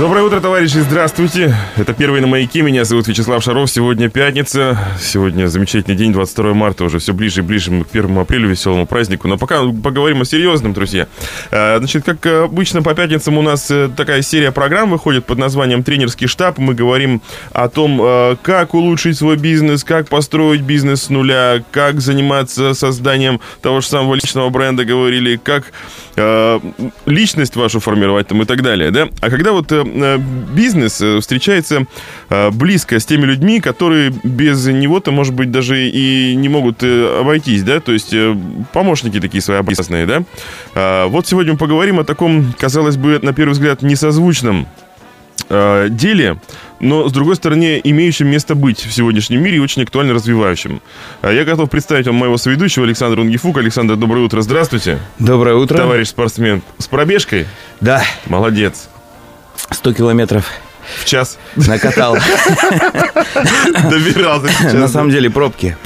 Доброе утро, товарищи, здравствуйте. Это «Первые на Маяке», меня зовут Вячеслав Шаров. Сегодня пятница, сегодня замечательный день, 22 марта, уже все ближе и ближе мы к 1 апрелю, веселому празднику. Но пока поговорим о серьезном, друзья. Значит, как обычно, по пятницам у нас такая серия программ выходит под названием «Тренерский штаб». Мы говорим о том, как улучшить свой бизнес, как построить бизнес с нуля, как заниматься созданием того же самого личного бренда, говорили, как личность вашу формировать там и так далее, да? А когда вот бизнес встречается близко с теми людьми, которые без него-то, может быть, даже и не могут обойтись, да, то есть помощники такие своеобразные, да. Вот сегодня мы поговорим о таком, казалось бы, на первый взгляд, несозвучном деле, но, с другой стороны, имеющим место быть в сегодняшнем мире и очень актуально развивающим. Я готов представить вам моего соведущего Александра Унгефука. Александр, доброе утро, здравствуйте. Доброе утро. Товарищ спортсмен. С пробежкой? Да. Молодец. 100 километров в час накатал. Добирался сейчас. На самом деле пробки.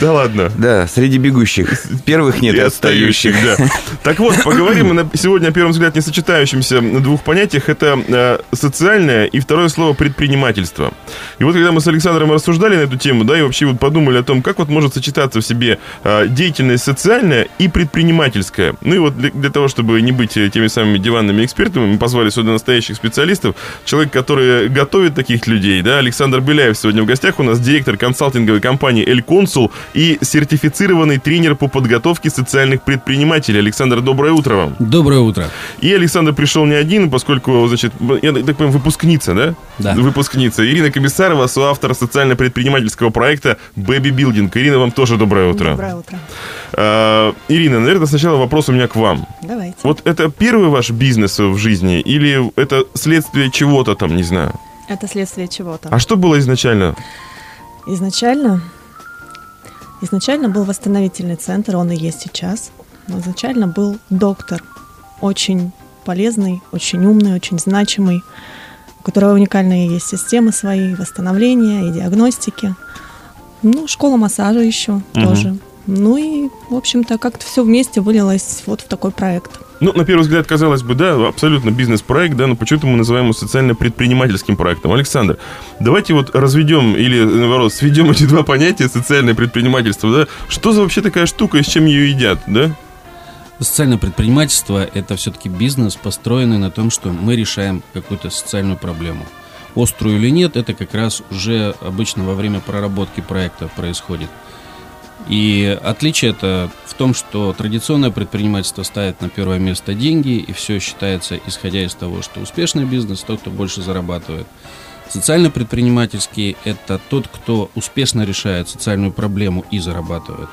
Да ладно? Да, среди бегущих. Первых нет, и отстающих. Да. Так вот, поговорим мы сегодня о, первым взгляд, несочетающемся двух понятиях. Это социальное и второе слово — предпринимательство. И вот когда мы с Александром рассуждали на эту тему, да, и вообще вот подумали о том, как вот может сочетаться в себе деятельность социальная и предпринимательская. Ну и вот для того, чтобы не быть теми самыми диванными экспертами, мы позвали сюда настоящих специалистов. Человек, который готовит таких людей, да, Александр Беляев сегодня в гостях у нас, директор консалтинговой компании «Эль Консул» и сертифицированный тренер по подготовке социальных предпринимателей. Александр, доброе утро вам. Доброе утро. И Александр пришел не один, поскольку, значит, я так понимаю, выпускница, да? Да. Выпускница. Ирина Комиссарова, соавтор социально-предпринимательского проекта «Бэбибилдинг». Ирина, вам тоже доброе утро. Доброе утро. Ирина, наверное, сначала вопрос у меня к вам. Давайте. Вот это первый ваш бизнес в жизни или это следствие чего-то там, не знаю? Это следствие чего-то. А что было изначально? Изначально был восстановительный центр, он и есть сейчас. Но изначально был доктор, очень полезный, очень умный, очень значимый, у которого уникальные есть системы свои, восстановления и диагностики. Ну, школа массажа еще тоже. Ну и, в общем-то, как-то все вместе вылилось вот в такой проект. Ну, на первый взгляд, казалось бы, да, абсолютно бизнес-проект, да, но почему-то мы называем его социально-предпринимательским проектом. Александр, давайте вот разведем или, наоборот, сведем эти два понятия, социальное предпринимательство, да. Что за вообще такая штука и с чем ее едят, да? Социальное предпринимательство – это все-таки бизнес, построенный на том, что мы решаем какую-то социальную проблему. Острую или нет, это как раз уже обычно во время проработки проекта происходит. И отличие это в том, что традиционное предпринимательство ставит на первое место деньги, и все считается, исходя из того, что успешный бизнес — тот, кто больше зарабатывает. Социально-предпринимательский — это тот, кто успешно решает социальную проблему и зарабатывает.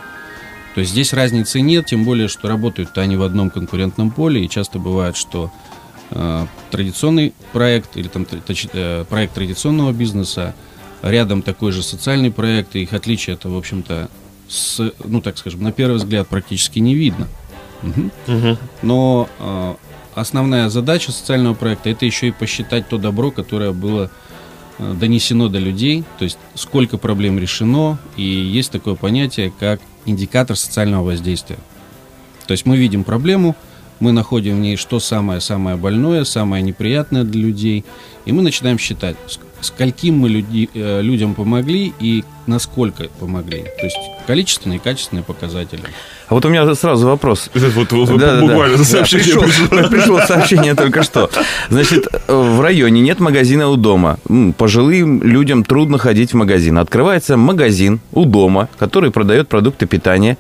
То есть здесь разницы нет, тем более, что работают они в одном конкурентном поле, и часто бывает, что традиционный проект или там, проект традиционного бизнеса, рядом такой же социальный проект, и их отличие это, в общем-то, ну, так скажем, на первый взгляд практически не видно. Но основная задача социального проекта — это еще и посчитать то добро, которое было донесено до людей. То есть сколько проблем решено. И есть такое понятие, как индикатор социального воздействия. То есть мы видим проблему, мы находим в ней, что самое-самое больное, самое неприятное для людей, и мы начинаем считать, скольким мы людям помогли и насколько помогли. То есть количественные и качественные показатели. А вот у меня сразу вопрос. Буквально сообщение пришло. Пришло сообщение только что. Значит, в районе нет магазина у дома. Пожилым людям трудно ходить в магазин. Открывается магазин у дома, который продает продукты питания.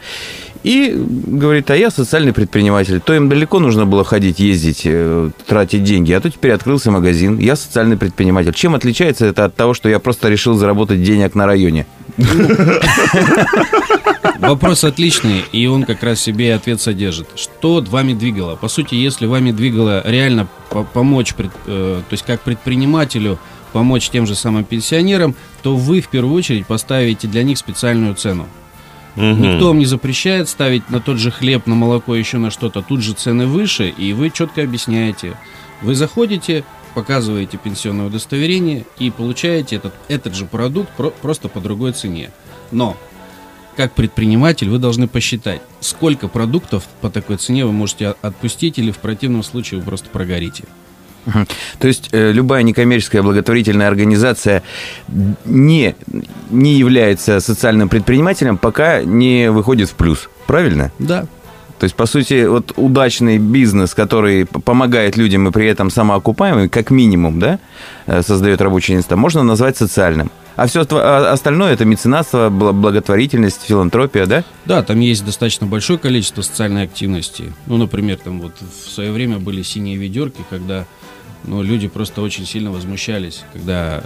И говорит: а я социальный предприниматель. То им далеко нужно было ходить, ездить, тратить деньги. А то теперь открылся магазин. Я социальный предприниматель. Чем отличается это от того, что я просто решил заработать денег на районе? Вопрос отличный, и он как раз себе ответ содержит. Что вами двигало? По сути, если вами двигало реально помочь, то есть как предпринимателю помочь тем же самым пенсионерам, то вы в первую очередь поставите для них специальную цену. Никто вам не запрещает ставить на тот же хлеб, на молоко, еще на что-то. Тут же цены выше, и вы четко объясняете. Вы заходите, показываете пенсионное удостоверение и получаете этот же продукт просто по другой цене. Но как предприниматель вы должны посчитать, сколько продуктов по такой цене вы можете отпустить, или в противном случае вы просто прогорите. То есть любая некоммерческая благотворительная организация не является социальным предпринимателем, пока не выходит в плюс. Правильно? Да. То есть, по сути, вот удачный бизнес, который помогает людям и при этом самоокупаемый, как минимум, да, создает рабочие места, можно назвать социальным. А все остальное – это меценатство, благотворительность, филантропия, да? Да, там есть достаточно большое количество социальной активности. Ну, например, там вот в свое время были синие ведерки, когда люди просто очень сильно возмущались, когда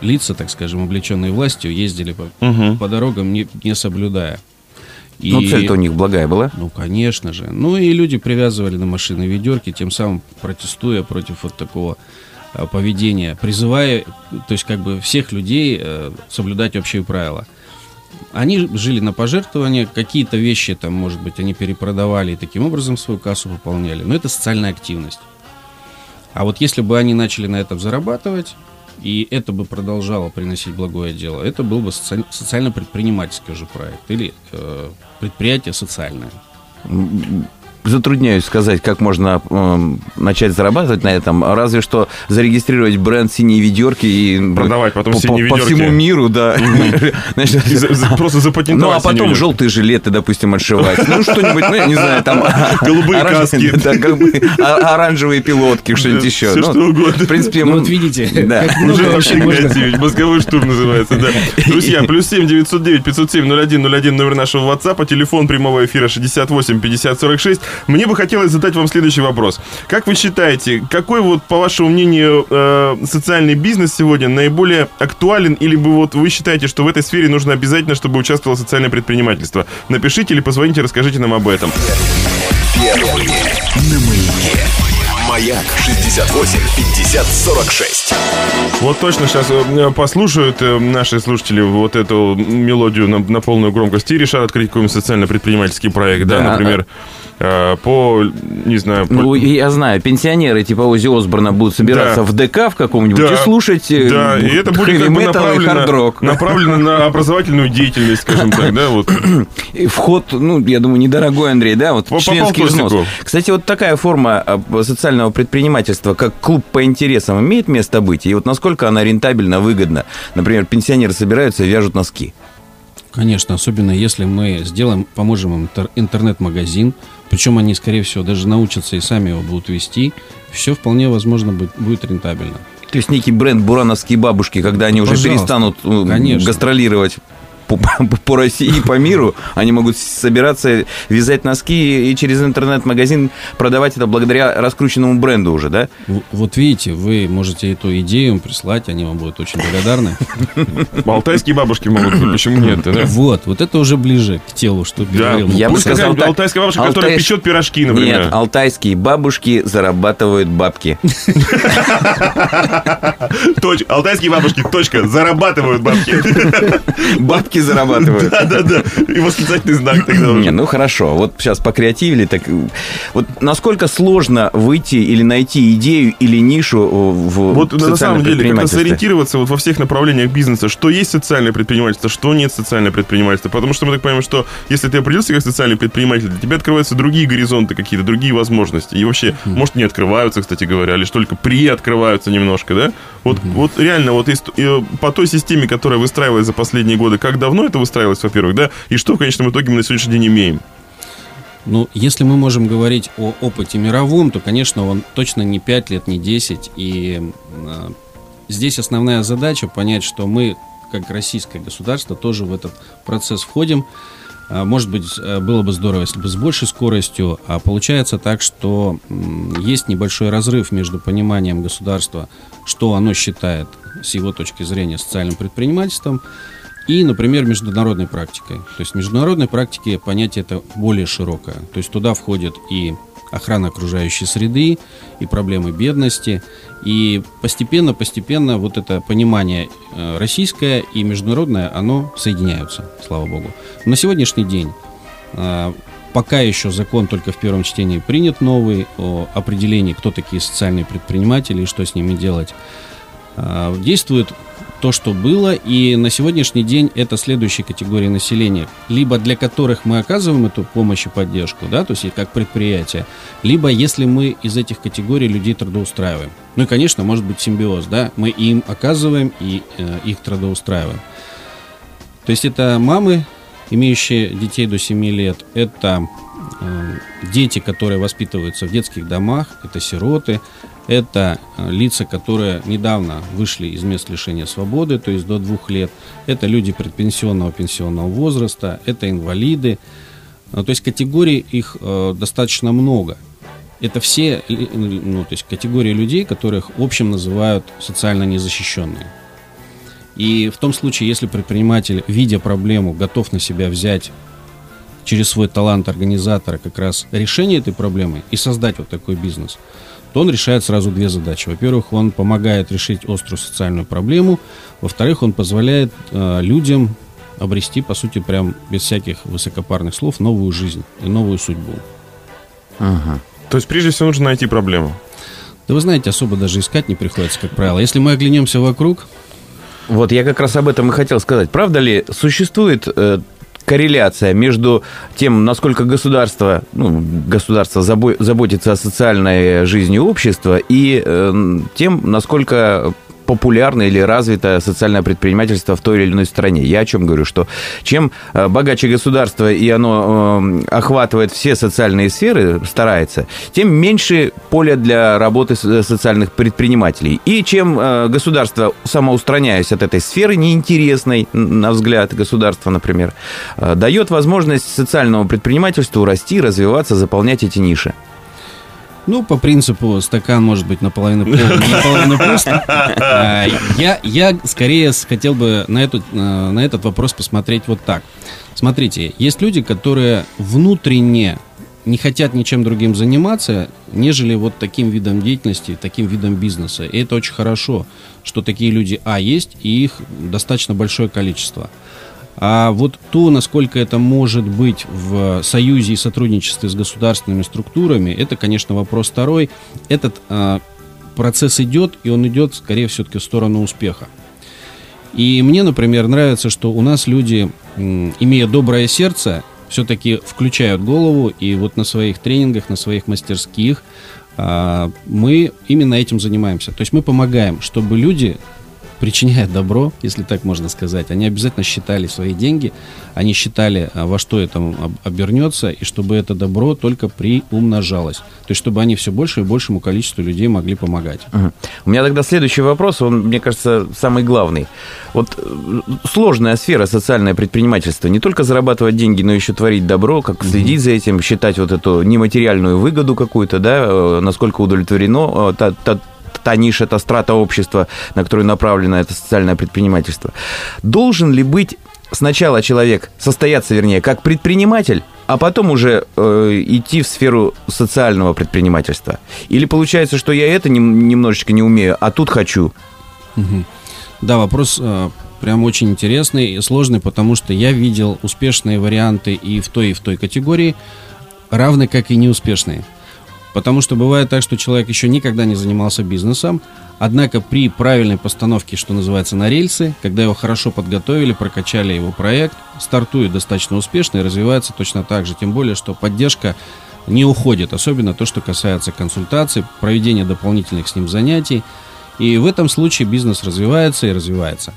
лица, так скажем, облеченные властью, ездили по дорогам, не соблюдая. И, цель-то у них благая была. Ну, конечно же. Ну, и люди привязывали на машины ведерки, тем самым протестуя против вот такого поведения, призывая, то есть как бы всех людей соблюдать общие правила. Они жили на пожертвования, какие-то вещи там, может быть, они перепродавали и таким образом свою кассу пополняли. Но это социальная активность. А вот если бы они начали на этом зарабатывать, и это бы продолжало приносить благое дело, это был бы социально-предпринимательский уже проект или предприятие социальное. Затрудняюсь сказать, как можно начать зарабатывать на этом, разве что зарегистрировать бренд «Синие ведерки» и продавать потом «Синие ведерки» по всему миру, да. Просто запатентовать. Ну, а потом желтые жилеты, допустим, отшивать. Ну, что-нибудь, я не знаю, там... Голубые каски. Оранжевые пилотки, что-нибудь еще. Все что угодно. В принципе, вот видите, как много вообще можно. Мозговой штурм называется, да. Друзья, +7 909 507 0101, номер нашего WhatsApp, телефон прямого эфира 68 50 46. Мне бы хотелось задать вам следующий вопрос. Как вы считаете, какой, вот, по вашему мнению, социальный бизнес сегодня наиболее актуален? Или вы считаете, что в этой сфере нужно обязательно, чтобы участвовало социальное предпринимательство? Напишите или позвоните, расскажите нам об этом. Первые на Маяке. Маяк 68 50 46. Вот точно сейчас послушают наши слушатели вот эту мелодию на полную громкость и решат открыть какой-нибудь социально-предпринимательский проект, да например... Я знаю, пенсионеры типа Ози Осборна будут собираться в ДК в каком-нибудь и слушать и это будет как бы направлено на образовательную деятельность, скажем так, да, вот. Вход, я думаю, недорогой, Андрей, да, вот членский взнос. Кстати, вот такая форма социального предпринимательства, как клуб по интересам, имеет место быть? И вот насколько она рентабельна, выгодна? Например, пенсионеры собираются и вяжут носки. Конечно, особенно если мы поможем им интернет-магазин, причем они, скорее всего, даже научатся и сами его будут вести, все вполне возможно будет рентабельно. То есть некий бренд «Бурановские бабушки», когда они уже перестанут гастролировать по России и по миру, они могут собираться, вязать носки и через интернет-магазин продавать это благодаря раскрученному бренду уже, да? Вот видите, вы можете эту идею им прислать, они вам будут очень благодарны. Алтайские бабушки могут, почему нет? Вот это уже ближе к телу, что говорил. Я бы сказал, алтайская бабушка, которая печет пирожки, например. Нет, алтайские бабушки зарабатывают бабки. Алтайские бабушки, точка, зарабатывают бабки. Бабки зарабатывают. Да. И восклицательный знак тогда уже. Хорошо. Вот сейчас покреативили. Так вот насколько сложно выйти или найти идею или нишу в социальном предпринимательстве? Вот на самом деле, как-то сориентироваться во всех направлениях бизнеса, что есть социальное предпринимательство, что нет социального предпринимательства. Потому что мы так понимаем, что если ты определился как социальный предприниматель, для тебя открываются другие горизонты какие-то, другие возможности. И вообще, может, не открываются, кстати говоря, лишь только приоткрываются немножко, да? Вот реально, вот по той системе, которая выстраивалась за последние годы, как давно это выстраивалось, во-первых, да, и что в конечном итоге мы на сегодняшний день имеем? Если мы можем говорить о опыте мировом, то, конечно, он точно не 5 лет, не 10, и здесь основная задача понять, что мы, как российское государство, тоже в этот процесс входим. Может быть, было бы здорово, если бы с большей скоростью, а получается так, что есть небольшой разрыв между пониманием государства, что оно считает с его точки зрения социальным предпринимательством, и, например, международной практикой. То есть в международной практике понятие это более широкое. То есть туда входит и охрана окружающей среды, и проблемы бедности. И постепенно вот это понимание российское и международное, оно соединяются, слава богу. На сегодняшний день пока еще закон только в первом чтении принят новый о определении, кто такие социальные предприниматели и что с ними делать. Действует то, что было, и на сегодняшний день это следующая категория населения, либо для которых мы оказываем эту помощь и поддержку, да, то есть как предприятие, либо если мы из этих категорий людей трудоустраиваем. Ну и, конечно, может быть симбиоз, да, мы им оказываем и их трудоустраиваем. То есть это мамы, имеющие детей до 7 лет, это дети, которые воспитываются в детских домах, это сироты, это лица, которые недавно вышли из мест лишения свободы, то есть до 2 лет, это люди предпенсионного, пенсионного возраста, это инвалиды. То есть категорий их достаточно много. Это все, ну, то есть категории людей, которых в общем называют социально незащищенные. И в том случае, если предприниматель, видя проблему, готов на себя взять через свой талант организатора как раз решение этой проблемы и создать вот такой бизнес, то он решает сразу 2 задачи. Во-первых, он помогает решить острую социальную проблему. Во-вторых, он позволяет людям обрести, по сути, прям без всяких высокопарных слов, новую жизнь и новую судьбу. Ага. То есть, прежде всего, нужно найти проблему. Да вы знаете, особо даже искать не приходится, как правило. Если мы оглянемся вокруг... Вот я как раз об этом и хотел сказать. Правда ли существует... корреляция между тем, насколько государство, ну, государство заботится о социальной жизни общества, и тем, насколько популярно или развито социальное предпринимательство в той или иной стране. Я о чем говорю, что чем богаче государство, и оно охватывает все социальные сферы, старается, тем меньше поля для работы социальных предпринимателей. И чем государство, самоустраняясь от этой сферы неинтересной, на взгляд государства, например, дает возможность социальному предпринимательству расти, развиваться, заполнять эти ниши. Ну, по принципу, стакан может быть наполовину пуст. Я скорее хотел бы на этот вопрос посмотреть вот так. Смотрите, есть люди, которые внутренне не хотят ничем другим заниматься, нежели вот таким видом деятельности, таким видом бизнеса. И это очень хорошо, что такие люди, есть, и их достаточно большое количество. А вот то, насколько это может быть в союзе и сотрудничестве с государственными структурами, это, конечно, вопрос второй. Этот процесс идет, и он идет, скорее, все-таки в сторону успеха. И мне, например, нравится, что у нас люди, имея доброе сердце, все-таки включают голову, и вот на своих тренингах, на своих мастерских мы именно этим занимаемся. То есть мы помогаем, чтобы люди... причиняя добро, если так можно сказать, они обязательно считали свои деньги, они считали, во что это обернется, и чтобы это добро только приумножалось. То есть, чтобы они все больше и большему количеству людей могли помогать. Угу. У меня тогда следующий вопрос, он, мне кажется, самый главный. Вот сложная сфера социальное предпринимательство, не только зарабатывать деньги, но еще творить добро, как следить за этим, считать вот эту нематериальную выгоду какую-то, да, насколько удовлетворено, та ниша, та страта общества, на которую направлено это социальное предпринимательство. Должен ли быть сначала человек, состояться, вернее, как предприниматель, а потом уже идти в сферу социального предпринимательства? Или получается, что я это немножечко не умею, а тут хочу? Угу. Да, вопрос прям очень интересный и сложный, потому что я видел успешные варианты и в той категории, равно как и неуспешные. Потому что бывает так, что человек еще никогда не занимался бизнесом, однако при правильной постановке, что называется, на рельсы, когда его хорошо подготовили, прокачали его проект, стартует достаточно успешно и развивается точно так же. Тем более, что поддержка не уходит, особенно то, что касается консультаций, проведения дополнительных с ним занятий. И в этом случае бизнес развивается и развивается.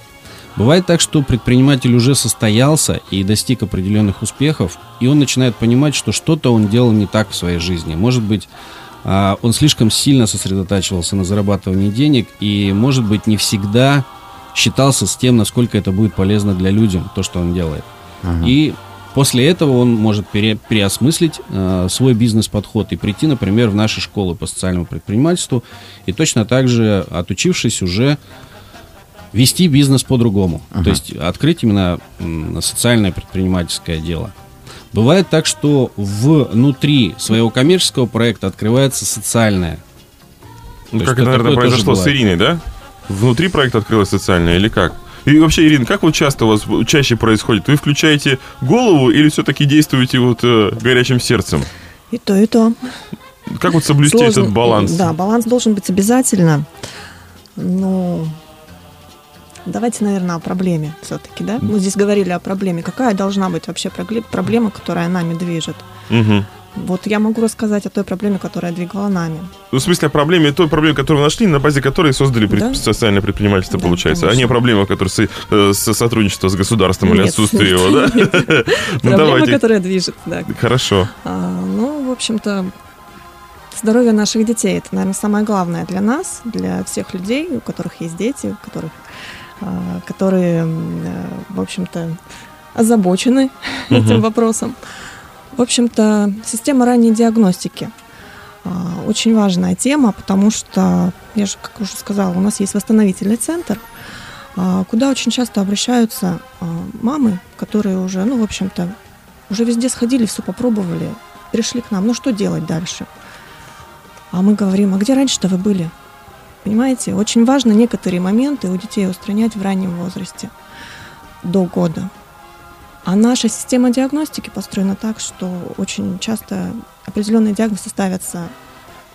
Бывает так, что предприниматель уже состоялся и достиг определенных успехов, и он начинает понимать, что что-то он делал не так в своей жизни. Может быть, он слишком сильно сосредотачивался на зарабатывании денег и, может быть, не всегда считался с тем, насколько это будет полезно для людей, то, что он делает. Ага. И после этого он может переосмыслить свой бизнес-подход и прийти, например, в наши школы по социальному предпринимательству и точно так же, отучившись, уже вести бизнес по-другому, то есть открыть именно социальное предпринимательское дело. Бывает так, что внутри своего коммерческого проекта открывается социальное. Ну, как это, наверное, произошло с Ириной, да? Внутри проекта открылось социальное или как? И вообще, Ирина, как вот часто у вас чаще происходит? Вы включаете голову или все-таки действуете вот горячим сердцем? И то, и то. Как вот соблюсти этот баланс? Да, баланс должен быть обязательно, но... Давайте, наверное, о проблеме все-таки, да? Мы здесь говорили о проблеме. Какая должна быть вообще проблема, которая нами движет? Угу. Вот я могу рассказать о той проблеме, которая двигала нами. Ну, в смысле, о проблеме, той проблеме, которую вы нашли, на базе которой создали социальное предпринимательство, да, получается. Конечно. А не проблема, которая сотрудничество с государством или отсутствие его, да? Проблема, которая движет, да. Хорошо. Ну, в общем-то, здоровье наших детей — это, наверное, самое главное для нас, для всех людей, у которых есть дети, у которых... которые, в общем-то, озабочены этим вопросом. В общем-то, система ранней диагностики очень важная тема, потому что, я же, как уже сказала, у нас есть восстановительный центр, куда очень часто обращаются мамы, которые уже, ну, в общем-то, уже везде сходили, все попробовали, пришли к нам, ну, что делать дальше? А мы говорим, а где раньше-то вы были? Понимаете, очень важно некоторые моменты у детей устранять в раннем возрасте, до года. А наша система диагностики построена так, что очень часто определенные диагнозы ставятся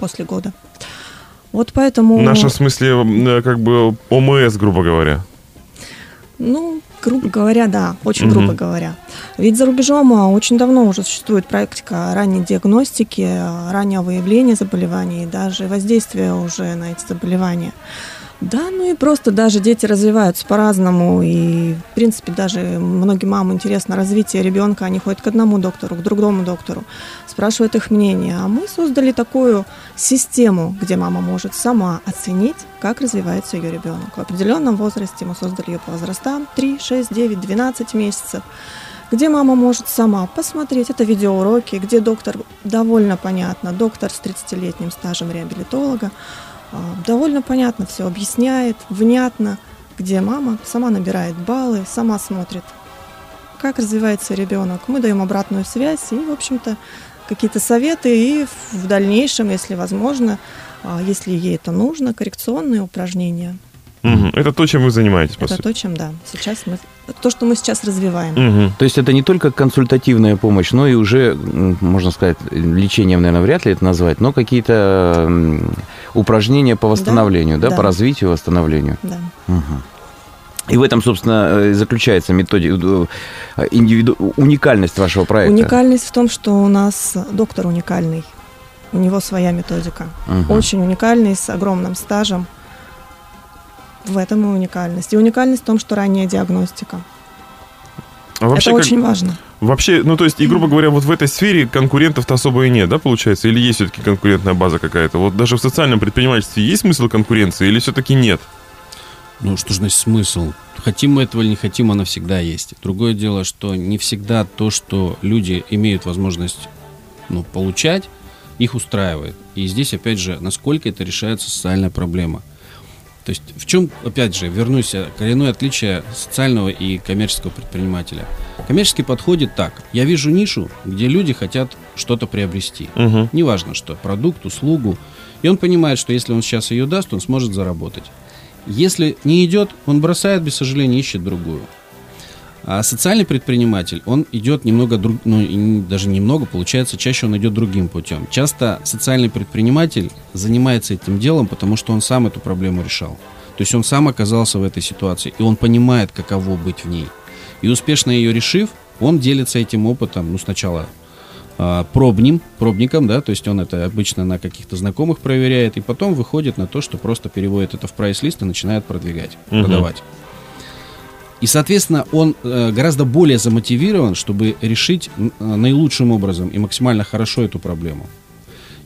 после года. Вот поэтому... Наша, в смысле, как бы ОМС, грубо говоря. Ну, грубо говоря, да, очень грубо говоря. Ведь за рубежом очень давно уже существует практика ранней диагностики, раннего выявления заболеваний и даже воздействия уже на эти заболевания. Да, ну и просто даже дети развиваются по-разному, и, в принципе, даже многим мамам интересно развитие ребенка, они ходят к одному доктору, к другому доктору, спрашивают их мнение. А мы создали такую систему, где мама может сама оценить, как развивается ее ребенок. В определенном возрасте мы создали ее по возрастам 3, 6, 9, 12 месяцев, где мама может сама посмотреть, это видеоуроки, где доктор, довольно понятно, доктор с 30-летним стажем реабилитолога, довольно понятно все объясняет, внятно, где мама сама набирает баллы, сама смотрит, как развивается ребенок. Мы даем обратную связь и, в общем-то, какие-то советы. И в дальнейшем, если возможно, если ей это нужно, коррекционные упражнения. Угу. Это то, чем вы занимаетесь, по сути. Это то, чем, да, сейчас мы... То, что мы сейчас развиваем. Угу. То есть это не только консультативная помощь, но и уже, можно сказать, лечением, наверное, вряд ли это назвать, но какие-то упражнения по восстановлению, да, по развитию, восстановлению. Да. Угу. И в этом, собственно, и заключается уникальность вашего проекта. Уникальность в том, что у нас доктор уникальный, у него своя методика. Угу. Очень уникальный, с огромным стажем. В этом и уникальность. И уникальность в том, что ранняя диагностика. А вообще, это очень важно. Вообще, ну то есть, и, грубо говоря, вот в этой сфере конкурентов-то особо и нет, да, получается? Или есть все-таки конкурентная база какая-то? Вот даже в социальном предпринимательстве есть смысл конкуренции или все-таки нет? Ну что же значит смысл? Хотим мы этого или не хотим, она всегда есть. Другое дело, что не всегда то, что люди имеют возможность, ну, получать, их устраивает. И здесь, опять же, насколько это решается социальная проблема. То есть в чем, опять же, вернусь, коренное отличие социального и коммерческого предпринимателя. Коммерческий подходит так. Я вижу нишу, где люди хотят что-то приобрести. Угу. Неважно что, продукт, услугу. И он понимает, что если он сейчас ее даст, он сможет заработать. Если не идет, он бросает, без сожаления, ищет другую. А социальный предприниматель, он идет немного, получается, чаще он идет другим путем. Часто социальный предприниматель занимается этим делом, потому что он сам эту проблему решал. То есть он сам оказался в этой ситуации, и он понимает, каково быть в ней. И успешно ее решив, он делится этим опытом, ну, сначала пробником, да, то есть он это обычно на каких-то знакомых проверяет, и потом выходит на то, что просто переводит это в прайс-лист и начинает продавать. И, соответственно, он гораздо более замотивирован, чтобы решить наилучшим образом и максимально хорошо эту проблему.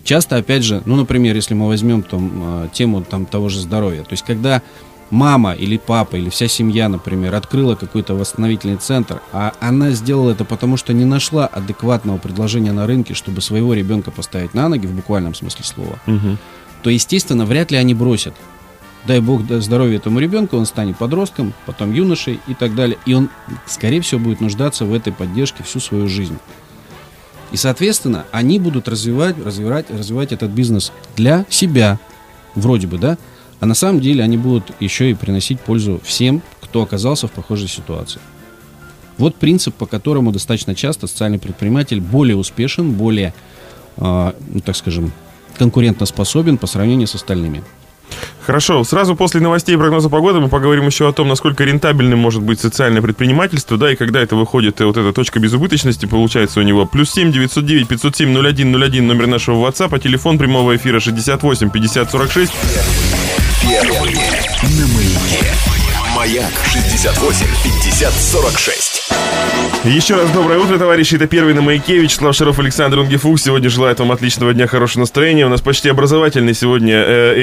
Часто, опять же, ну, например, если мы возьмем там тему там того же здоровья, то есть когда мама или папа или вся семья, например, открыла какой-то восстановительный центр, а она сделала это потому, что не нашла адекватного предложения на рынке, чтобы своего ребенка поставить на ноги в буквальном смысле слова, то, естественно, вряд ли они бросят. Дай бог здоровья этому ребенку, он станет подростком, потом юношей и так далее. И он, скорее всего, будет нуждаться в этой поддержке всю свою жизнь. И, соответственно, они будут развивать этот бизнес для себя, вроде бы, да? А на самом деле они будут еще и приносить пользу всем, кто оказался в похожей ситуации. Вот принцип, по которому достаточно часто социальный предприниматель более успешен, более, конкурентоспособен по сравнению с остальными. Хорошо, сразу после новостей и прогноза погоды мы поговорим еще о том, насколько рентабельным может быть социальное предпринимательство, да, и когда это выходит, вот эта точка безубыточности, получается у него. Плюс 7-909-507-0101, номер нашего WhatsApp, а телефон прямого эфира 68-50-46. Первый на Маяке. Маяк 68-50-46. Еще раз доброе утро, товарищи. Это первый на Маяке. Вячеслав Шаров, Александр Унгефук. Сегодня желаю вам отличного дня, хорошего настроения. У нас почти образовательные сегодня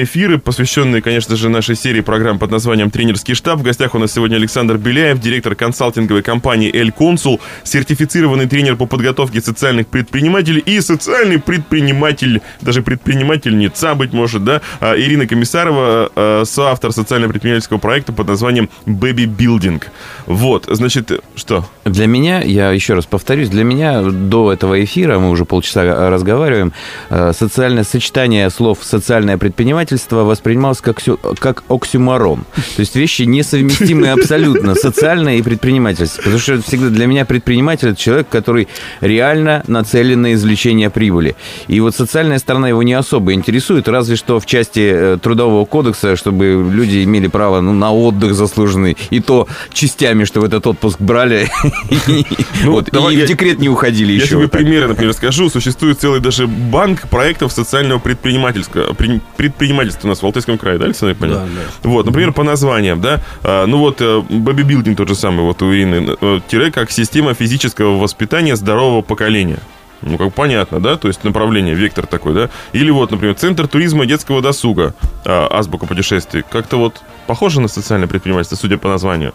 эфиры, посвященные, конечно же, нашей серии программ под названием «Тренерский штаб». В гостях у нас сегодня Александр Беляев, директор консалтинговой компании «Эль Консул», сертифицированный тренер по подготовке социальных предпринимателей и социальный предприниматель, даже предпринимательница, быть может, да, Ирина Комиссарова, соавтор социально-предпринимательского проекта под названием «Бэбибилдинг». Вот, значит, что? Для меня, я еще раз повторюсь, для меня до этого эфира, мы уже полчаса разговариваем, социальное сочетание слов «социальное предпринимательство» воспринималось как оксюморон. То есть вещи несовместимые абсолютно, социальное и предпринимательство. Потому что всегда для меня предприниматель – это человек, который реально нацелен на извлечение прибыли. И вот социальная сторона его не особо интересует, разве что в части Трудового кодекса, чтобы люди имели право, ну, на отдых заслуженный. И то частями, что в этот отпуск брали, и в декрет не уходили еще. Я тебе примеры, например, скажу. Существует целый даже банк проектов социального предпринимательства у нас в Алтайском крае, да, Александр? Да, да. Вот, например, по названиям, да. Ну вот, бэбибилдинг тот же самый, вот у Ирины, тире, как система физического воспитания здорового поколения. Ну, как понятно, да, то есть направление, вектор такой, да. Или вот, например, центр туризма и детского досуга, азбука путешествий. Как-то вот похоже на социальное предпринимательство, судя по названию.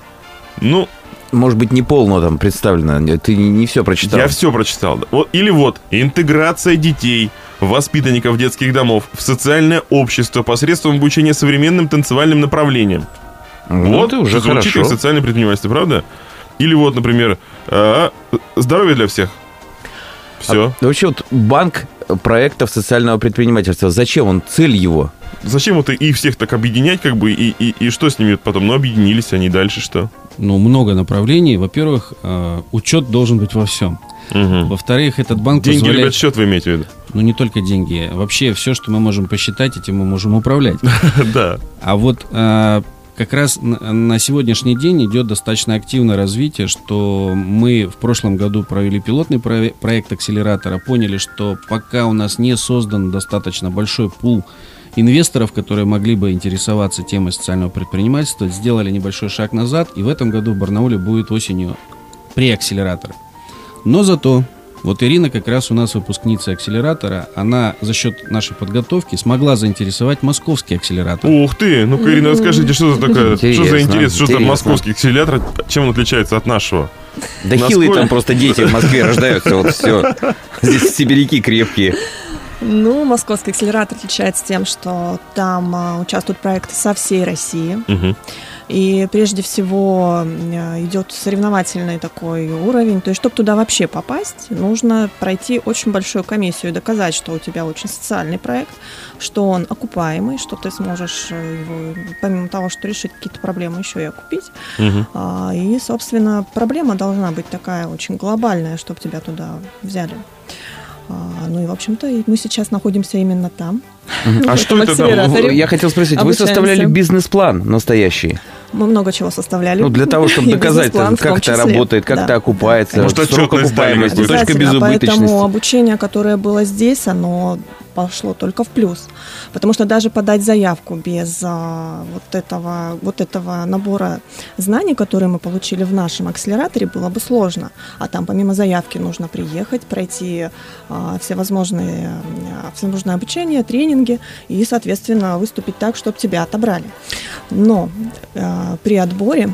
Ну, может быть, не полно там представлено. Ты не все прочитал. Я все прочитал, да. Или вот, интеграция детей, воспитанников детских домов в социальное общество посредством обучения современным танцевальным направлениям. Ну, вот, уже звучит хорошо. Как социальное предпринимательство, правда? Или вот, например, здоровье для всех. Все. А вообще вот банк проектов социального предпринимательства, зачем он, цель его? Зачем вот и всех так объединять, как бы, и что с ними потом? Ну, объединились они, дальше что? Ну, много направлений. Во-первых, учет должен быть во всем. Угу. Во-вторых, этот банк деньги, позволяет... ребят, счет вы имеете в виду? Ну, не только деньги. Вообще все, что мы можем посчитать, этим мы можем управлять. Да. А вот... Как раз на сегодняшний день идет достаточно активное развитие, что мы в прошлом году провели пилотный проект акселератора, поняли, что пока у нас не создан достаточно большой пул инвесторов, которые могли бы интересоваться темой социального предпринимательства, сделали небольшой шаг назад, и в этом году в Барнауле будет осенью преакселератор. Но зато вот Ирина как раз у нас выпускница акселератора, она за счет нашей подготовки смогла заинтересовать московский акселератор. Ух ты, ну-ка, Ирина, расскажите, что это такое, интересно, что за интерес, что за московский акселератор, чем он отличается от нашего? Да хилые там просто дети в Москве рождаются, вот все, здесь сибиряки крепкие. Ну, московский акселератор отличается тем, что там участвуют проекты со всей России. Угу. И прежде всего идет соревновательный такой уровень. То есть, чтобы туда вообще попасть, нужно пройти очень большую комиссию и доказать, что у тебя очень социальный проект, что он окупаемый, что ты сможешь его, помимо того, что решить какие-то проблемы, еще и окупить. Угу. И, собственно, проблема должна быть такая очень глобальная, чтобы тебя туда взяли. Ну и, в общем-то, мы сейчас находимся именно там. А что это там? Я хотел спросить, вы составляли бизнес-план настоящий? Мы много чего составляли. Ну, для того, чтобы доказать, как это работает, как это окупается, может, срок окупаемости, точка безубыточности. Поэтому обучение, которое было здесь, оно пошло только в плюс. Потому что даже подать заявку без вот этого набора знаний, которые мы получили в нашем акселераторе, было бы сложно. А там помимо заявки нужно приехать, пройти всевозможные обучения, тренинги и, соответственно, выступить так, чтобы тебя отобрали. Но при отборе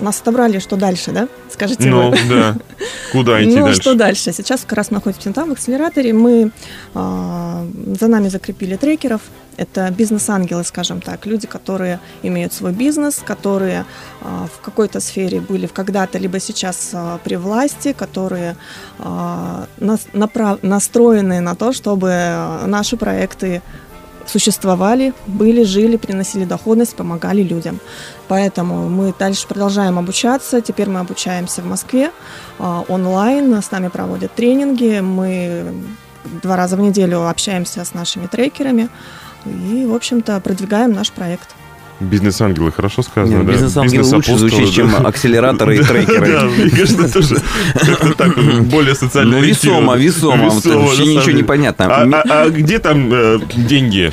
нас отобрали, что дальше, да? Скажите вы. Да. Куда идти дальше? Ну, что дальше? Сейчас как раз находимся там, в акселераторе. Мы за нами закрепили трекеров. Это бизнес-ангелы, скажем так. Люди, которые имеют свой бизнес, которые в какой-то сфере были когда-то, либо сейчас при власти, которые настроены на то, чтобы наши проекты существовали, были, жили, приносили доходность, помогали людям. Поэтому мы дальше продолжаем обучаться. Теперь мы обучаемся в Москве онлайн, с нами проводят тренинги. Мы 2 раза в неделю общаемся с нашими трекерами. и, в общем-то, продвигаем наш проект. Бизнес-ангелы, хорошо сказано, да? Бизнес-ангелы лучше звучит, чем акселераторы и трекеры. Да, мне кажется, тоже как-то так, более социально. Ну, весомо, вообще ничего не понятно. А где там деньги?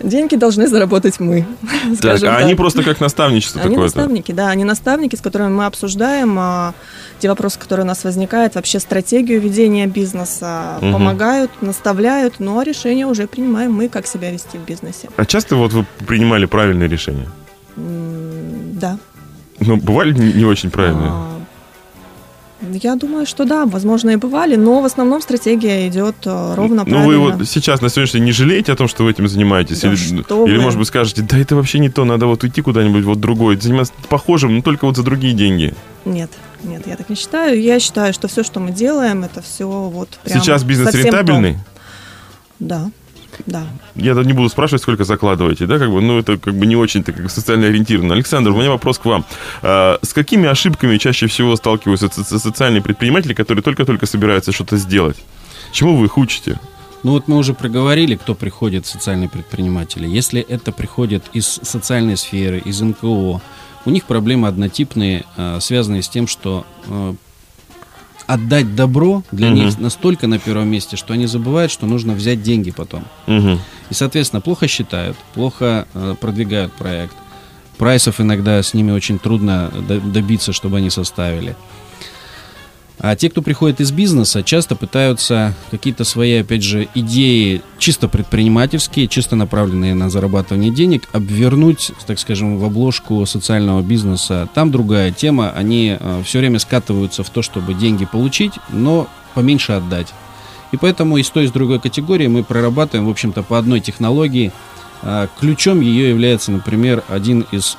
Деньги должны заработать мы. Так, а они просто как наставничество такое-то? Они наставники, да. Они наставники, с которыми мы обсуждаем те вопросы, которые у нас возникают, вообще стратегию ведения бизнеса. Угу. Помогают, наставляют, но решение уже принимаем мы, как себя вести в бизнесе. А часто вот вы принимали правильные решения? Да. Ну, бывали не очень правильные? Я думаю, что да, возможно, и бывали, но в основном стратегия идет ровно правильно. Ну, вы вот сейчас на сегодняшний день не жалеете о том, что вы этим занимаетесь? Да или может быть, скажете, да это вообще не то, надо вот уйти куда-нибудь, вот другой, заниматься похожим, но только вот за другие деньги. Нет, я так не считаю. Я считаю, что все, что мы делаем, это все вот прям сейчас бизнес рентабельный? Да. Я не буду спрашивать, сколько закладываете, да, как бы, ну, это как бы не очень-то как социально ориентировано. Александр, у меня вопрос к вам. С какими ошибками чаще всего сталкиваются социальные предприниматели, которые только-только собираются что-то сделать? Чему вы их учите? Ну, вот мы уже проговорили, кто приходит, социальные предприниматели. Если это приходит из социальной сферы, из НКО, у них проблемы однотипные, связанные с тем, что... Отдать добро для них настолько на первом месте, что они забывают, что нужно взять деньги потом. И, соответственно, плохо считают, плохо продвигают проект. Прайсов иногда с ними очень трудно добиться, чтобы они составили. А те, кто приходит из бизнеса, часто пытаются какие-то свои, опять же, идеи чисто предпринимательские, чисто направленные на зарабатывание денег, обвернуть, так скажем, в обложку социального бизнеса. Там другая тема, они все время скатываются в то, чтобы деньги получить, но поменьше отдать. И поэтому из той, и с другой категории мы прорабатываем, в общем-то, по одной технологии. Ключом ее является, например, один из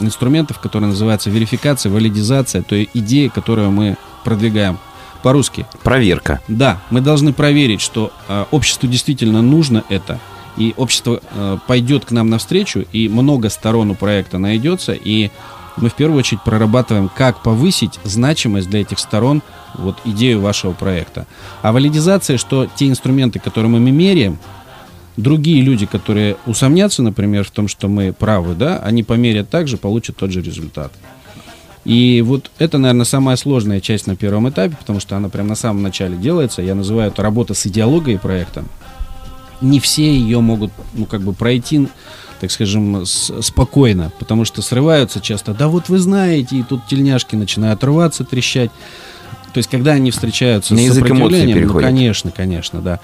инструментов, который называется верификация, валидизация той идеи, которую мы продвигаем. По-русски. Проверка. Да, мы должны проверить, что обществу действительно нужно это, и общество пойдет к нам навстречу, и много сторон у проекта найдется, и мы в первую очередь прорабатываем, как повысить значимость для этих сторон, вот идею вашего проекта. А валидизация, что те инструменты, которые мы меряем, другие люди, которые усомнятся, например, в том, что мы правы, да, они померят также, получат тот же результат. И вот это, наверное, самая сложная часть на первом этапе, потому что она прямо на самом начале делается. Я называю это работа с идеологией проекта. Не все ее могут, пройти, так скажем, спокойно, потому что срываются часто. Да вот вы знаете, и тут тельняшки начинают рваться, трещать. То есть, когда они встречаются с сопротивлением, ну, конечно, да.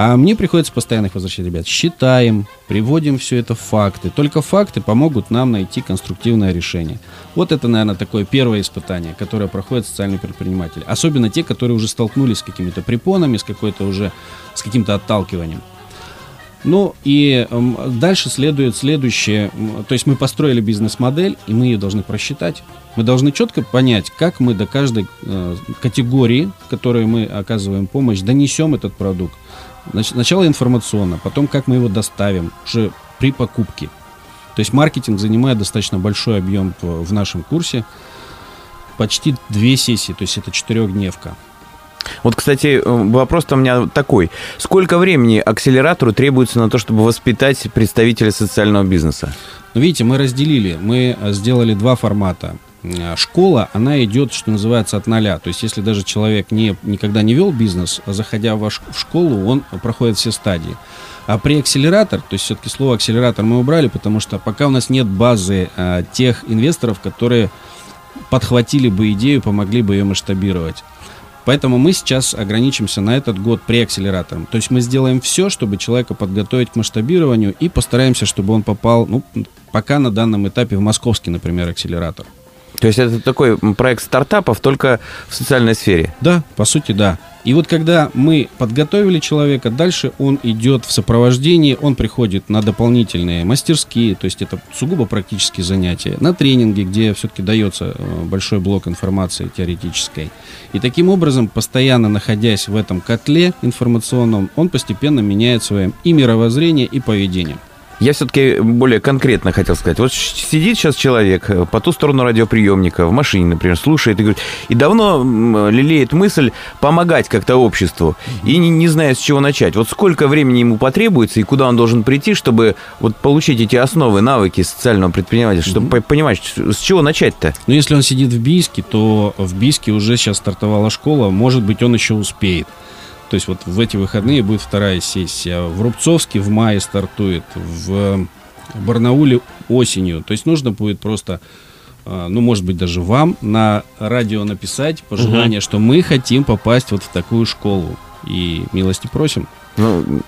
А мне приходится постоянно их возвращать, ребят, считаем, приводим все это в факты. Только факты помогут нам найти конструктивное решение. Вот это, наверное, такое первое испытание, которое проходят социальные предприниматели. Особенно те, которые уже столкнулись с какими-то препонами, с каким-то отталкиванием. Ну и дальше следует следующее. То есть мы построили бизнес-модель, и мы ее должны просчитать. Мы должны четко понять, как мы до каждой категории, которой мы оказываем помощь, донесем этот продукт. Сначала информационно, потом как мы его доставим уже при покупке. То есть маркетинг занимает достаточно большой объем в нашем курсе. Почти 2 сессии, то есть это 4-дневка. Вот, кстати, вопрос-то у меня такой. Сколько времени акселератору требуется на то, чтобы воспитать представителя социального бизнеса? Ну, видите, мы разделили, мы сделали 2 формата. Школа, она идет, что называется, от нуля. То есть, если даже человек никогда не вел бизнес, заходя в школу, он проходит все стадии. А преакселератор, то есть, все-таки слово акселератор мы убрали, потому что пока у нас нет базы тех инвесторов, которые подхватили бы идею, помогли бы ее масштабировать. Поэтому мы сейчас ограничимся на этот год преакселератором. То есть мы сделаем все, чтобы человека подготовить к масштабированию и постараемся, чтобы он попал, пока на данном этапе в московский, например, акселератор. То есть это такой проект стартапов, только в социальной сфере? Да, по сути, да. И вот когда мы подготовили человека, дальше он идет в сопровождении, он приходит на дополнительные мастерские, то есть это сугубо практические занятия, на тренинги, где все-таки дается большой блок информации теоретической. И таким образом, постоянно находясь в этом котле информационном, он постепенно меняет свое и мировоззрение, и поведение. Я все-таки более конкретно хотел сказать. Вот сидит сейчас человек по ту сторону радиоприемника, в машине, например, слушает и говорит, и давно лелеет мысль помогать как-то обществу, и не зная, с чего начать. Вот сколько времени ему потребуется и куда он должен прийти, чтобы вот получить эти основы, навыки социального предпринимательства, чтобы понимать, с чего начать-то? Ну, если он сидит в Бийске, то в Бийске уже сейчас стартовала школа, может быть, он еще успеет. То есть вот в эти выходные будет вторая сессия. В Рубцовске в мае стартует, в Барнауле осенью. То есть нужно будет просто, ну, может быть, даже вам на радио написать пожелание, что мы хотим попасть вот в такую школу. И милости просим. Ну,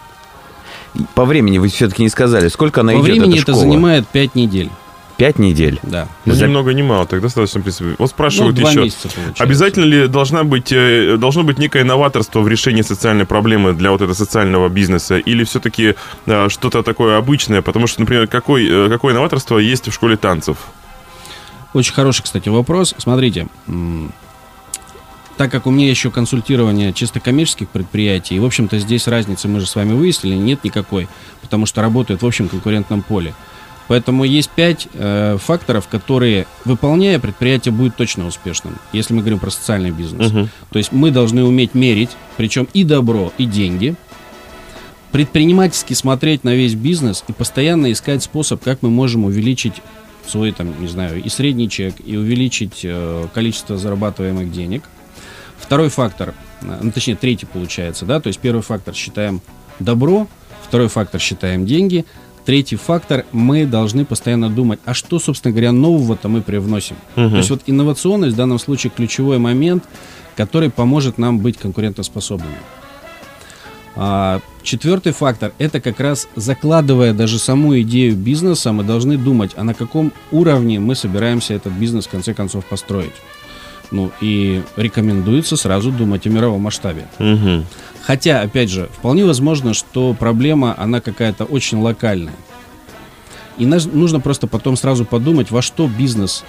по времени вы все-таки не сказали, сколько она идет, эта школа? По времени это занимает 5 недель. 5 недель? Да. Ну, ни много, ни мало, так достаточно, в принципе. Вот спрашивают, ну, еще, обязательно ли должно быть некое новаторство в решении социальной проблемы для вот этого социального бизнеса, или все-таки что-то такое обычное? Потому что, например, какое новаторство есть в школе танцев? Очень хороший, кстати, вопрос. Смотрите, так как у меня еще консультирование чисто коммерческих предприятий, и, в общем-то, здесь разницы, мы же с вами выяснили, нет никакой, потому что работают в общем конкурентном поле. Поэтому есть 5 факторов, которые, выполняя, предприятие будет точно успешным, если мы говорим про социальный бизнес. То есть мы должны уметь мерить, причем и добро, и деньги, предпринимательски смотреть на весь бизнес и постоянно искать способ, как мы можем увеличить свой, там, не знаю, и средний чек, и увеличить количество зарабатываемых денег. Второй фактор, ну, точнее, третий получается, да, то есть первый фактор считаем добро, второй фактор считаем деньги, третий фактор, мы должны постоянно думать, а что, собственно говоря, нового-то мы привносим. То есть вот инновационность в данном случае ключевой момент, который поможет нам быть конкурентоспособными. Четвертый фактор, это как раз закладывая даже саму идею бизнеса, мы должны думать, а на каком уровне мы собираемся этот бизнес в конце концов построить. Ну и рекомендуется сразу думать о мировом масштабе. Хотя, опять же, вполне возможно, что проблема, она какая-то очень локальная. И нужно просто потом сразу подумать, во что бизнес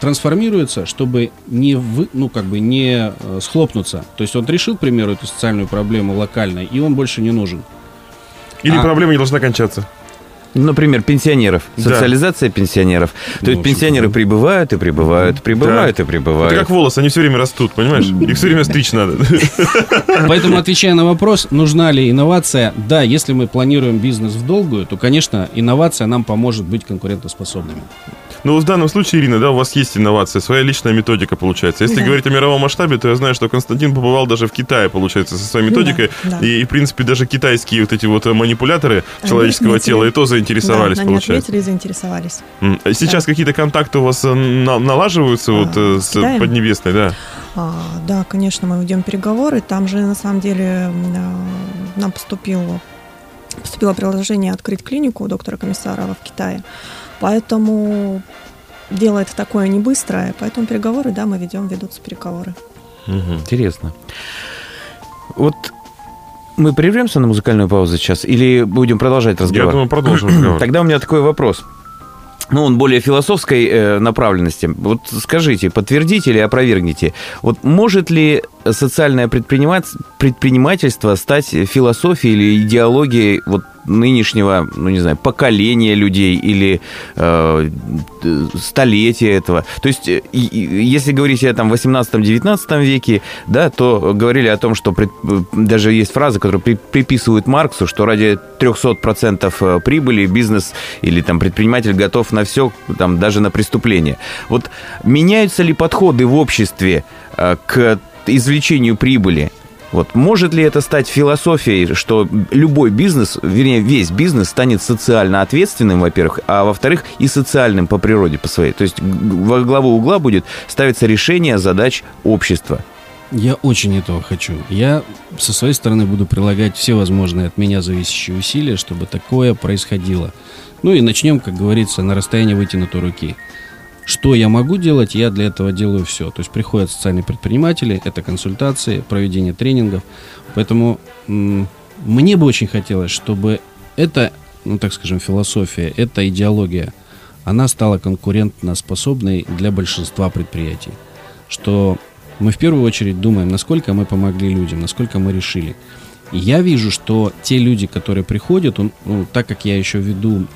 трансформируется, чтобы не схлопнуться. То есть он решил, к примеру, эту социальную проблему локально, и он больше не нужен. Или проблема не должна кончаться. Например, пенсионеров. Социализация пенсионеров. То есть пенсионеры прибывают и прибывают, прибывают. Это как волосы, они все время растут, понимаешь? Их все время стричь надо. Поэтому, отвечая на вопрос, нужна ли инновация, да, если мы планируем бизнес в долгую, то, конечно, инновация нам поможет быть конкурентоспособными. Ну, в данном случае, Ирина, да, у вас есть инновация, своя личная методика, получается. Если говорить о мировом масштабе, то я знаю, что Константин побывал даже в Китае, получается, со своей методикой. И, в принципе, даже китайские вот эти вот манипуляторы человеческого тела и то заинтересовались, получается. Да, они ответили и заинтересовались. Сейчас какие-то контакты у вас налаживаются с Китаем? Поднебесной, да? Да, конечно, мы ведем переговоры. Там же, на самом деле, нам поступило предложение открыть клинику у доктора Комиссарова в Китае. Поэтому дело это такое не быстрое, поэтому переговоры, да, мы ведутся переговоры. Интересно. Вот мы прервемся на музыкальную паузу сейчас или будем продолжать разговор? Я думаю, продолжим разговор. Тогда у меня такой вопрос. Ну, он более философской направленности. Вот скажите, подтвердите или опровергните, вот может ли социальное предпринимательство стать философией или идеологией вот нынешнего, ну, не знаю, поколения людей или столетия этого? То есть, если говорить о 18-19 веке, да, то говорили о том, что даже есть фраза, которую приписывают Марксу, что ради 300% прибыли бизнес или там предприниматель готов на все, там, даже на преступление. Вот меняются ли подходы в обществе к извлечению прибыли? Вот. Может ли это стать философией, что любой бизнес, вернее, весь бизнес станет социально ответственным, во-первых, а во-вторых, и социальным по природе, по своей? То есть во главу угла будет ставиться решение задач общества. Я очень этого хочу. Я со своей стороны буду прилагать все возможные от меня зависящие усилия, чтобы такое происходило. Ну и начнем, как говорится, на расстоянии вытянутой руки. Что я могу делать, я для этого делаю все. То есть приходят социальные предприниматели, это консультации, проведение тренингов. Поэтому мне бы очень хотелось, чтобы эта, ну так скажем, философия, эта идеология, она стала конкурентоспособной для большинства предприятий. Что мы в первую очередь думаем, насколько мы помогли людям, насколько мы решили. И я вижу, что те люди, которые приходят, так как я еще веду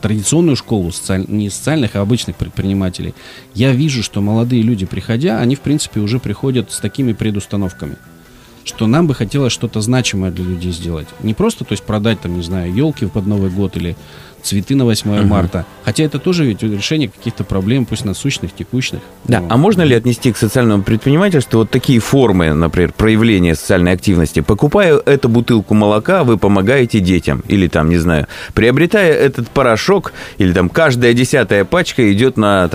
традиционную школу не социальных, а обычных предпринимателей, я вижу, что молодые люди, приходя, они, в принципе, уже приходят с такими предустановками, что нам бы хотелось что-то значимое для людей сделать. Не просто, то есть, продать, там, не знаю, елки под Новый год или цветы на 8 марта. Хотя это тоже ведь решение каких-то проблем, пусть насущных, текущих. Да, а можно ли отнести к социальному предпринимательству вот такие формы, например, проявления социальной активности? Покупая эту бутылку молока, вы помогаете детям. Или там, не знаю, приобретая этот порошок, или там каждая 10-я пачка идет на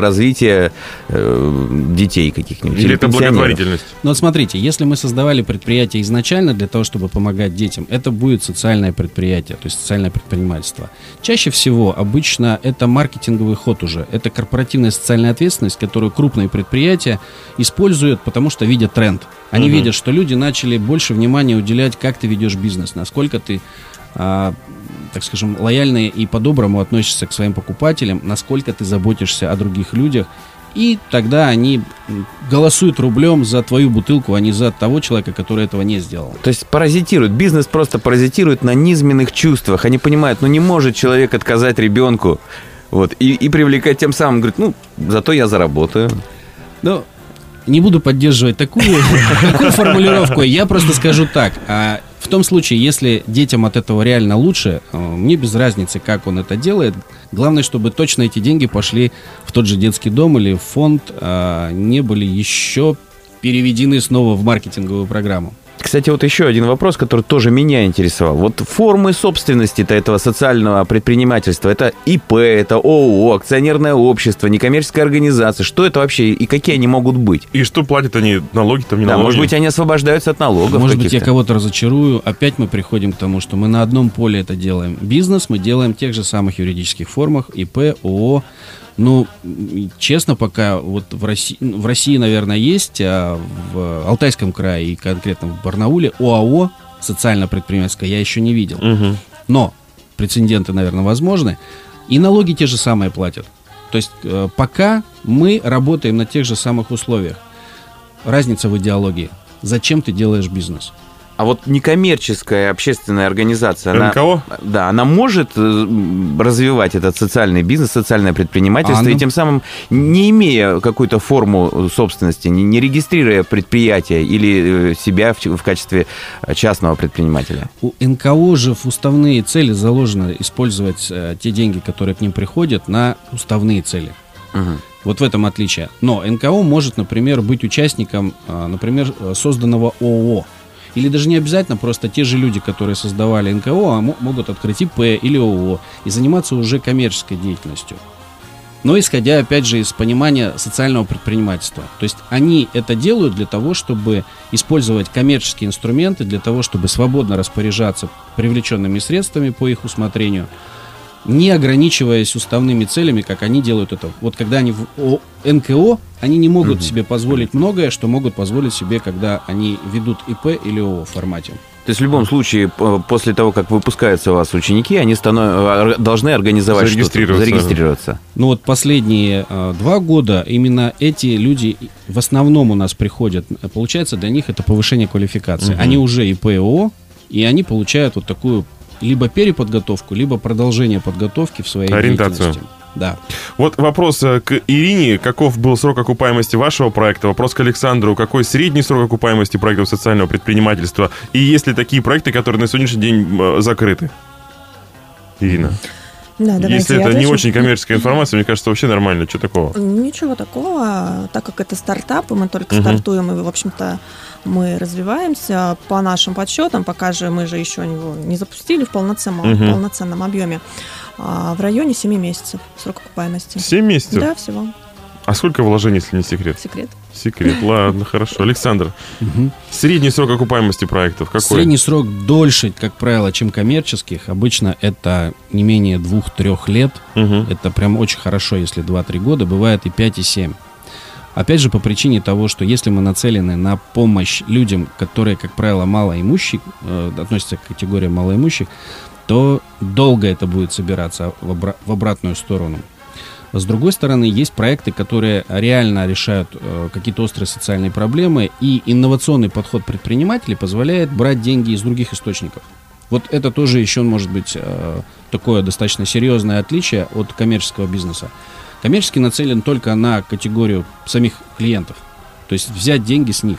развитие детей каких-нибудь. Или это благотворительность? Ну вот смотрите, если мы создавали предприятие изначально для того, чтобы помогать детям, это будет социальное предприятие, то есть социальное предпринимательство. Чаще всего обычно это маркетинговый ход уже. Это корпоративная социальная ответственность, которую крупные предприятия используют, потому что видят тренд. Они видят, что люди начали больше внимания уделять, как ты ведешь бизнес, насколько ты, так скажем, лояльно и по-доброму относишься к своим покупателям, насколько ты заботишься о других людях. И тогда они голосуют рублем за твою бутылку, а не за того человека, который этого не сделал. То есть паразитируют. Бизнес просто паразитирует на низменных чувствах. Они понимают, ну не может человек отказать ребенку. Вот, и привлекать тем самым, говорит, зато я заработаю. Ну, не буду поддерживать такую формулировку. Я просто скажу так. В том случае, если детям от этого реально лучше, мне без разницы, как он это делает. Главное, чтобы точно эти деньги пошли в тот же детский дом или в фонд, не были еще переведены снова в маркетинговую программу. Кстати, вот еще один вопрос, который тоже меня интересовал. Вот формы собственности-то этого социального предпринимательства, это ИП, это ООО, акционерное общество, некоммерческая организация. Что это вообще и какие они могут быть? И что платят они? Налоги-то, не налоги? Да, может быть, они освобождаются от налогов. Может быть, я кого-то разочарую. Опять мы приходим к тому, что мы на одном поле это делаем. Бизнес мы делаем в тех же самых юридических формах, ИП, ООО. Ну, честно, пока вот в России, наверное, есть, а в Алтайском крае и конкретно в Барнауле ОАО, социально-предпринимательское, я еще не видел. Но прецеденты, наверное, возможны. И налоги те же самые платят. То есть пока мы работаем на тех же самых условиях. Разница в идеологии. Зачем ты делаешь бизнес? А вот некоммерческая общественная организация, НКО? Она может развивать этот социальный бизнес, социальное предпринимательство, и тем самым, не имея какую-то форму собственности, не регистрируя предприятие или себя в качестве частного предпринимателя. У НКО же в уставные цели заложено использовать те деньги, которые к ним приходят, на уставные цели. Вот в этом отличие. Но НКО может, например, быть участником, например, созданного ООО. Или даже не обязательно, просто те же люди, которые создавали НКО, могут открыть ИП или ООО и заниматься уже коммерческой деятельностью. Но исходя, опять же, из понимания социального предпринимательства. То есть они это делают для того, чтобы использовать коммерческие инструменты, для того, чтобы свободно распоряжаться привлеченными средствами по их усмотрению, не ограничиваясь уставными целями, как они делают это. Вот когда они в НКО, они не могут себе позволить многое, что могут позволить себе, когда они ведут ИП или ООО в формате. То есть в любом случае, после того, как выпускаются у вас ученики, они должны организовать что-то, зарегистрироваться. Ну вот последние 2 года именно эти люди в основном у нас приходят. Получается, для них это повышение квалификации. Они уже ИП и ООО, и они получают вот такую либо переподготовку, либо продолжение подготовки в своей деятельности. Да. Вот вопрос к Ирине. Каков был срок окупаемости вашего проекта? Вопрос к Александру. Какой средний срок окупаемости проектов социального предпринимательства? И есть ли такие проекты, которые на сегодняшний день закрыты? Ирина. Да, если это не очень коммерческая информация, мне кажется, вообще нормально. Что такого? Ничего такого. Так как это стартап, и мы только стартуем, и, в общем-то, мы развиваемся. По нашим подсчетам, пока же мы же еще его не запустили в полноценном объеме, в районе 7 месяцев срок окупаемости. 7 месяцев? Да, всего. А сколько вложений, если не секрет? Секрет, ладно, хорошо. Александр, средний срок окупаемости проектов какой? Средний срок дольше, как правило, чем коммерческих. Обычно это не менее 2-3 лет. Это прям очень хорошо, если 2-3 года. Бывает и 5, и 7. Опять же, по причине того, что если мы нацелены на помощь людям, которые, как правило, малоимущие, относятся к категории малоимущих, то долго это будет собираться в обратную сторону. С другой стороны, есть проекты, которые реально решают какие-то острые социальные проблемы, и инновационный подход предпринимателей позволяет брать деньги из других источников. Вот это тоже еще может быть такое достаточно серьезное отличие от коммерческого бизнеса. Коммерческий нацелен только на категорию самих клиентов, то есть взять деньги с них.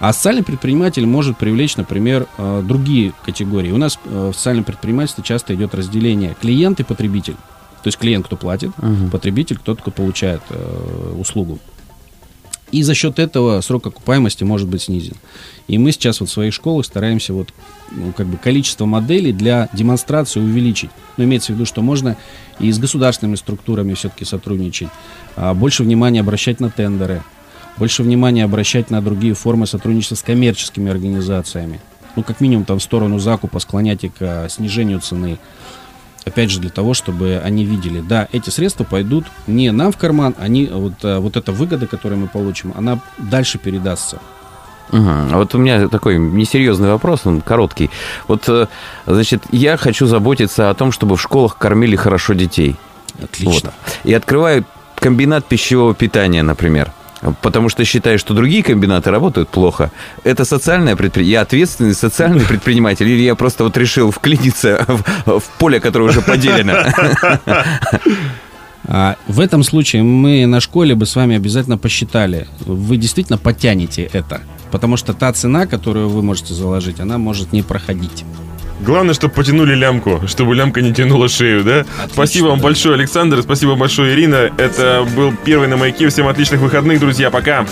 А социальный предприниматель может привлечь, например, другие категории. У нас в социальном предпринимательстве часто идет разделение клиент и потребитель. То есть клиент, кто платит, потребитель, тот, кто получает услугу. И за счет этого срок окупаемости может быть снизен. И мы сейчас вот в своих школах стараемся вот, количество моделей для демонстрации увеличить. Но имеется в виду, что можно и с государственными структурами все-таки сотрудничать, больше внимания обращать на тендеры, больше внимания обращать на другие формы сотрудничества с коммерческими организациями. Ну, как минимум, там в сторону закупа склонять и к снижению цены. Опять же, для того, чтобы они видели, да, эти средства пойдут не нам в карман, они, вот эта выгода, которую мы получим, она дальше передастся. А вот у меня такой несерьезный вопрос, он короткий. Вот, значит, я хочу заботиться о том, чтобы в школах кормили хорошо детей. Отлично. Вот. И открываю комбинат пищевого питания, например. Потому что считаю, что другие комбинаты работают плохо. Это социальное предприниматель. Я ответственный социальный предприниматель. Или я просто вот решил вклиниться в поле, которое уже поделено. В этом случае мы на школе бы с вами обязательно посчитали. Вы действительно потянете это. Потому что та цена, которую вы можете заложить, она может не проходить. Главное, чтобы потянули лямку, чтобы лямка не тянула шею, да? Отлично, спасибо вам большое, Александр, спасибо большое, Ирина. Это был первый на Маяке. Всем отличных выходных, друзья, пока!